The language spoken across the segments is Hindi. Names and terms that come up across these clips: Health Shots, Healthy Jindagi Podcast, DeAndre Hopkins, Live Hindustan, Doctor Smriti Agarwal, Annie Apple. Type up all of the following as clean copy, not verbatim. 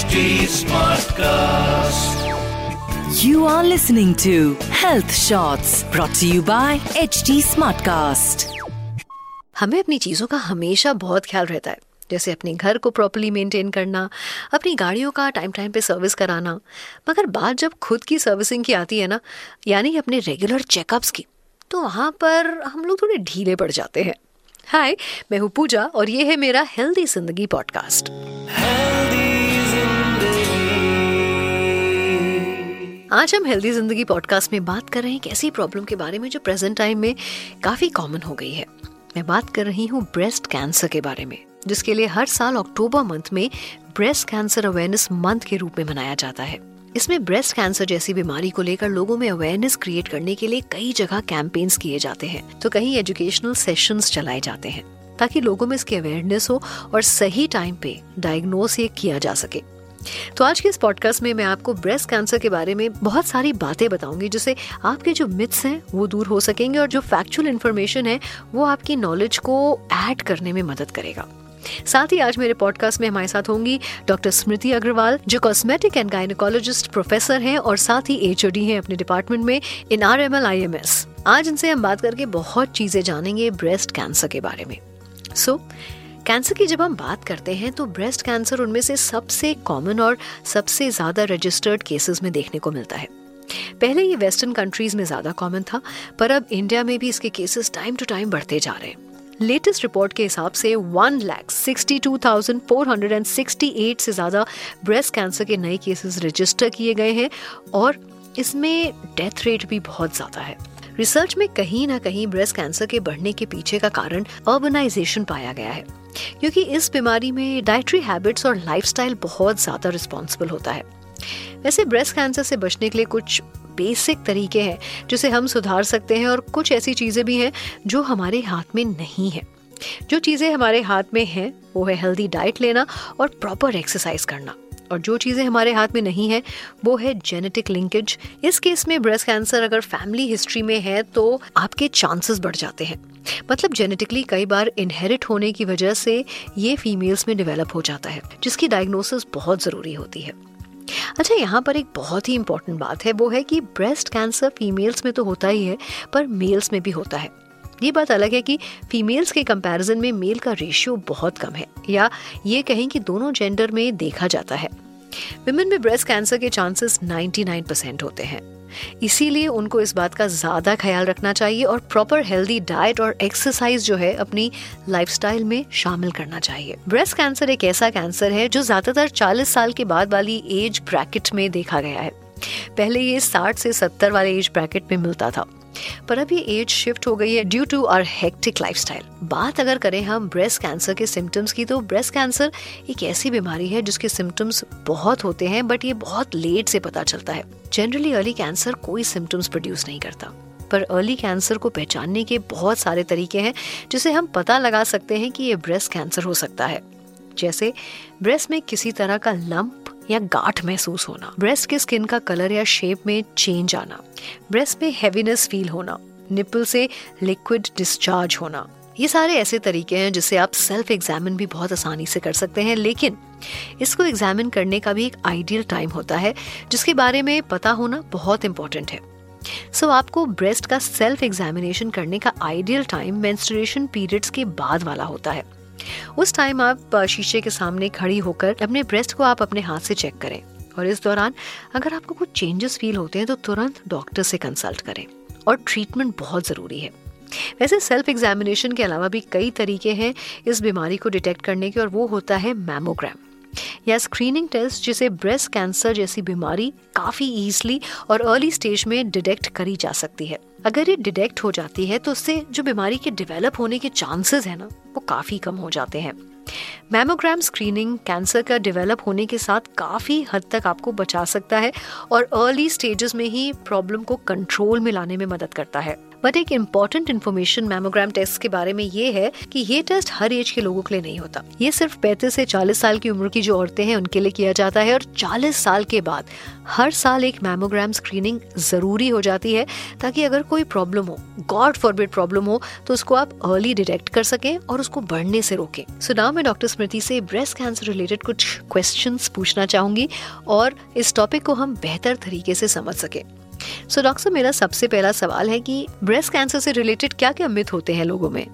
HT Smartcast. You are listening to Health Shots brought to you by HT Smartcast. हमें अपनी चीज़ों का हमेशा बहुत ख्याल रहता है, जैसे अपने घर को प्रॉपर्ली मेंटेन करना, अपनी गाड़ियों का टाइम टाइम पे सर्विस कराना. मगर बात जब खुद की सर्विसिंग की आती है ना, यानी अपने रेगुलर चेकअप्स की, तो वहाँ पर हम लोग थोड़े ढीले पड़ जाते हैं. हाय, मैं हूँ पूजा और ये है मेरा हेल्दी जिंदगी पॉडकास्ट. आज हम हेल्दी जिंदगी पॉडकास्ट में बात कर रहे हैं एक ऐसी प्रॉब्लम के बारे में जो प्रेजेंट टाइम में काफ़ी कॉमन हो गई है. मैं बात कर रही हूँ ब्रेस्ट कैंसर के बारे में, जिसके लिए हर साल अक्टूबर मंथ में ब्रेस्ट कैंसर अवेयरनेस मंथ के रूप में मनाया जाता है. इसमें ब्रेस्ट कैंसर जैसी बीमारी को लेकर लोगों में अवेयरनेस क्रिएट करने के लिए कई जगह कैंपेन्स किए जाते हैं, तो कहीं एजुकेशनल सेशंस चलाए जाते हैं ताकि लोगों में इसकी अवेयरनेस हो और सही टाइम पे डायग्नोस ये किया जा सके. तो आज के इस पॉडकास्ट में मैं आपको ब्रेस्ट कैंसर के बारे में बहुत सारी बातें बताऊंगी, जिससे आपके जो मिथ्स हैं वो दूर हो सकेंगे और जो फैक्चुअल इन्फॉर्मेशन है वो आपकी नॉलेज को ऐड करने में मदद करेगा. साथ ही आज मेरे पॉडकास्ट में हमारे साथ होंगी डॉक्टर स्मृति अग्रवाल, जो कॉस्मेटिक एंड गायनेकोलॉजिस्ट प्रोफेसर हैं और साथ ही HOD हैं अपने डिपार्टमेंट में NRMML IMS. आज इनसे हम बात करके बहुत चीजें जानेंगे ब्रेस्ट कैंसर के बारे में. कैंसर की जब हम बात करते हैं तो ब्रेस्ट कैंसर उनमें से सबसे कॉमन और सबसे ज्यादा रजिस्टर्ड केसेस में देखने को मिलता है. पहले ये वेस्टर्न कंट्रीज में ज्यादा कॉमन था, पर अब इंडिया में भी इसके केसेस टाइम टू टाइम बढ़ते जा रहे हैं. लेटेस्ट रिपोर्ट के हिसाब से 1,62,468 से ज़्यादा ब्रेस्ट कैंसर के नए केसेस रजिस्टर किए गए हैं और इसमें डेथ रेट भी बहुत ज़्यादा है. रिसर्च में कहीं ना कहीं ब्रेस्ट कैंसर के बढ़ने के पीछे का कारण अर्बनाइजेशन पाया गया है, क्योंकि इस बीमारी में डाइटरी हैबिट्स और लाइफस्टाइल बहुत ज़्यादा रिस्पॉन्सिबल होता है. वैसे ब्रेस्ट कैंसर से बचने के लिए कुछ बेसिक तरीके हैं जिसे हम सुधार सकते हैं और कुछ ऐसी चीज़ें भी हैं जो हमारे हाथ में नहीं है. जो चीज़ें हमारे हाथ में हैं वो है हेल्दी डाइट लेना और प्रॉपर एक्सरसाइज करना, और जो चीज़ें हमारे हाथ में नहीं है वो है जेनेटिक लिंकेज. इस केस में ब्रेस्ट कैंसर अगर फैमिली हिस्ट्री में है तो आपके चांसेस बढ़ जाते हैं. मतलब जेनेटिकली कई बार इनहेरिट होने की वजह से ये फीमेल्स में डेवलप हो जाता है, जिसकी डायग्नोसिस बहुत ज़रूरी होती है. अच्छा, यहाँ पर एक बहुत ही इम्पॉर्टेंट बात है, वो है कि ब्रेस्ट कैंसर फीमेल्स में तो होता ही है पर मेल्स में भी होता है. ये बात अलग है कि फीमेल्स के कंपैरिजन में मेल का रेशियो बहुत कम है, या ये कहें कि दोनों जेंडर में देखा जाता है. विमेन में ब्रेस्ट कैंसर के चांसेस 99% होते हैं, इसीलिए उनको इस बात का ज़्यादा ख्याल रखना चाहिए और प्रॉपर हेल्दी डाइट और एक्सरसाइज जो है अपनी लाइफस्टाइल में शामिल करना चाहिए. ब्रेस्ट कैंसर एक ऐसा कैंसर है जो ज़्यादातर 40 साल के बाद वाली एज ब्रैकेट में देखा गया है. पहले ये 60 से 70 वाले एज ब्रैकेट में मिलता था, पर अब ये एज शिफ्ट हो गई है due to our hectic lifestyle. बात अगर करें हम ब्रेस्ट कैंसर के सिम्टम्स की, तो ब्रेस्ट कैंसर एक ऐसी बीमारी है जिसके सिम्टम्स बहुत होते हैं, बट ये बहुत लेट से पता चलता है. जनरली अर्ली कैंसर कोई सिम्टम्स प्रोड्यूस नहीं करता, पर अर्ली कैंसर को पहचानने के बहुत सारे तरीके हैं जिसे हम पता लगा सकते हैं कि ये ब्रेस्ट कैंसर हो सकता है. जैसे ब्रेस्ट में किसी तरह का लंप या गांठ महसूस होना, ब्रेस्ट के स्किन का कलर या शेप में चेंज आना, ब्रेस्ट में हेवीनेस फील होना, निपल से लिक्विड डिस्चार्ज होना, ये सारे ऐसे तरीके हैं जिसे आप सेल्फ एग्जामिन भी बहुत आसानी से कर सकते हैं. लेकिन इसको एग्जामिन करने का भी एक आइडियल टाइम होता है जिसके बारे में पता होना बहुत इम्पोर्टेंट है. आपको ब्रेस्ट का सेल्फ एग्जामिनेशन करने का आइडियल टाइम मेंस्ट्रुएशन पीरियड्स के बाद वाला होता है. उस टाइम आप शीशे के सामने खड़ी होकर अपने ब्रेस्ट को आप अपने हाथ से चेक करें, और इस दौरान अगर आपको कुछ चेंजेस फील होते हैं तो तुरंत डॉक्टर से कंसल्ट करें और ट्रीटमेंट बहुत ज़रूरी है. वैसे सेल्फ एग्जामिनेशन के अलावा भी कई तरीके हैं इस बीमारी को डिटेक्ट करने के, और वो होता है मैमोग्राम या स्क्रीनिंग टेस्ट, जिसे ब्रेस्ट कैंसर जैसी बीमारी काफ़ी ईजली और अर्ली स्टेज में डिटेक्ट करी जा सकती है. अगर ये डिटेक्ट हो जाती है तो उससे जो बीमारी के डेवलप होने के चांसेस है ना, वो काफ़ी कम हो जाते हैं. मैमोग्राम स्क्रीनिंग कैंसर का डेवलप होने के साथ काफ़ी हद तक आपको बचा सकता है और अर्ली स्टेजेस में ही प्रॉब्लम को कंट्रोल में लाने में मदद करता है. बट एक इम्पॉर्टेंट इन्फॉर्मेशन मैमोग्राम टेस्ट के बारे में ये है कि ये टेस्ट हर एज के लोगों के लिए नहीं होता। ये सिर्फ 35 से 40 साल की उम्र की जो औरतें हैं उनके लिए किया जाता है और 40 साल के बाद हर साल एक मैमोग्राम स्क्रीनिंग जरूरी हो जाती है ताकि अगर कोई प्रॉब्लम हो, गॉड फॉरबिड प्रॉब्लम हो, तो उसको आप अर्ली डिटेक्ट कर सकें और उसको बढ़ने से रोकें। सो नाउ मैं डॉक्टर स्मृति से ब्रेस्ट कैंसर रिलेटेड कुछ क्वेश्चंस पूछना चाहूंगी और इस टॉपिक को हम बेहतर तरीके से समझ सकें। सो डॉक्टर, मेरा सबसे पहला सवाल है कि ब्रेस्ट कैंसर से रिलेटेड क्या क्या मिथ होते हैं लोगों में?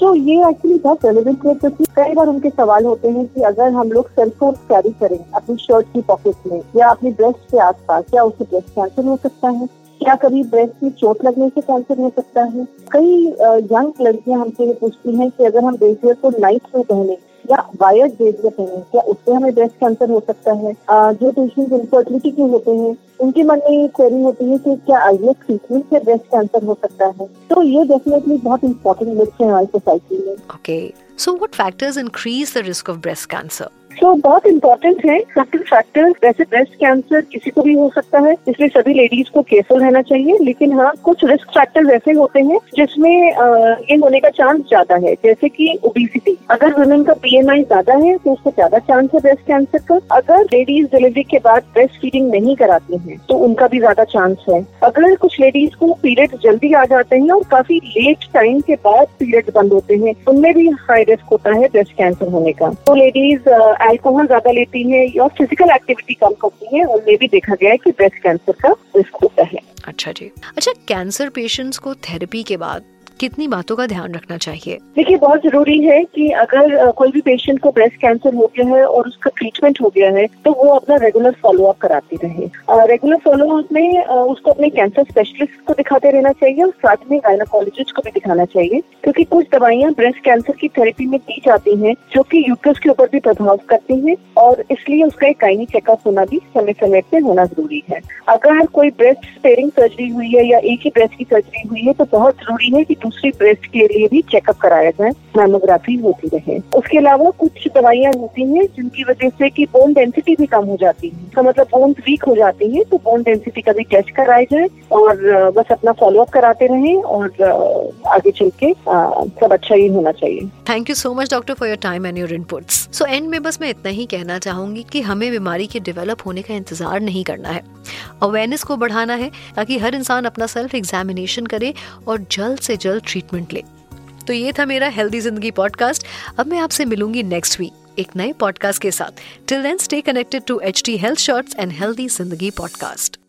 तो ये एक्चुअली बहुत रेलेवेंट है क्योंकि कई बार उनके सवाल होते हैं कि अगर हम लोग सेलफोन कैरी करें अपनी शर्ट की पॉकेट में या अपनी ब्रेस्ट के आसपास, क्या उससे ब्रेस्ट कैंसर हो सकता है? क्या कभी ब्रेस्ट में चोट लगने से कैंसर हो सकता है? कई यंग लड़कियां हमसे ये पूछती हैं कि अगर हम ब्रेसलेट को नाइट में पहने या वायर्ड ब्रेसलेट पहने, क्या उससे हमें ब्रेस्ट कैंसर हो सकता है? जो पेशेंट इनफर्टिलिटी के होते हैं उनके मन में ये क्वेरी होती है कि क्या आईवीएफ ट्रीटमेंट से ब्रेस्ट कैंसर हो सकता है? तो ये डेफिनेटली बहुत इम्पोर्टेंट मिथ है हमारी सोसाइटी में। Okay, so what factors increase the risk of breast cancer? तो बहुत इम्पोर्टेंट है सर्टेन फैक्टर्स। वैसे ब्रेस्ट कैंसर किसी को भी हो सकता है, इसलिए सभी लेडीज को केयरफुल रहना चाहिए, लेकिन हाँ कुछ रिस्क फैक्टर्स ऐसे होते हैं जिसमें ये होने का चांस ज्यादा है, जैसे कि ओबेसिटी। अगर वुमेन का BMI ज्यादा है तो उसको ज्यादा चांस है ब्रेस्ट कैंसर का। अगर लेडीज डिलीवरी के बाद ब्रेस्ट फीडिंग नहीं कराती है तो उनका भी ज्यादा चांस है। अगर कुछ लेडीज को पीरियड जल्दी आ जाते हैं और काफी लेट टाइम के बाद पीरियड बंद होते हैं, उनमें भी हाई रिस्क होता है ब्रेस्ट कैंसर होने का। तो लेडीज अल्कोहल ज्यादा लेती है या फिजिकल एक्टिविटी कम करती है, उनमें भी देखा गया है कि ब्रेस्ट कैंसर का रिस्क होता है। अच्छा जी, अच्छा कैंसर पेशेंट्स को थेरेपी के बाद कितनी बातों का ध्यान रखना चाहिए? देखिए बहुत जरूरी है कि अगर कोई भी पेशेंट को ब्रेस्ट कैंसर हो गया है और उसका ट्रीटमेंट हो गया है तो वो अपना रेगुलर फॉलोअप कराती रहे। रेगुलर फॉलोअप में उसको अपने कैंसर स्पेशलिस्ट को दिखाते रहना चाहिए और साथ में गायनोकोलॉजिस्ट को भी दिखाना चाहिए, क्योंकि कुछ दवाइयाँ ब्रेस्ट कैंसर की थेरेपी में दी जाती है जो कि यूट्रस के ऊपर भी प्रभाव करती है और इसलिए उसका एक गायनी चेकअप होना भी समय समय पे होना जरूरी है। अगर कोई ब्रेस्ट स्पेयरिंग सर्जरी हुई है या एक ही ब्रेस्ट की सर्जरी हुई है तो बहुत जरूरी है कि दूसरी ब्रेस्ट के लिए भी चेकअप कराया जाए, मैमोग्राफी होती रहे। उसके अलावा कुछ दवाइयाँ होती हैं जिनकी वजह से कि बोन डेंसिटी भी कम हो जाती है, तो मतलब बोन वीक हो जाती है, तो बोन डेंसिटी का भी टेस्ट कराया जाए और बस अपना फॉलोअप कराते रहें और आगे चल के सब अच्छा ही होना चाहिए। Thank you so much doctor for your time and your inputs. So end में बस मैं इतना ही कहना चाहूंगी कि हमें बीमारी के डेवलप होने का इंतजार नहीं करना है, अवेयरनेस को बढ़ाना है ताकि हर इंसान अपना सेल्फ एग्जामिनेशन करे और जल्द से जल्द ट्रीटमेंट ले। तो ये था मेरा हेल्दी जिंदगी पॉडकास्ट। अब मैं आपसे मिलूंगी नेक्स्ट वीक एक नए पॉडकास्ट के साथ। Till then stay connected to HT health shots and healthy जिंदगी पॉडकास्ट।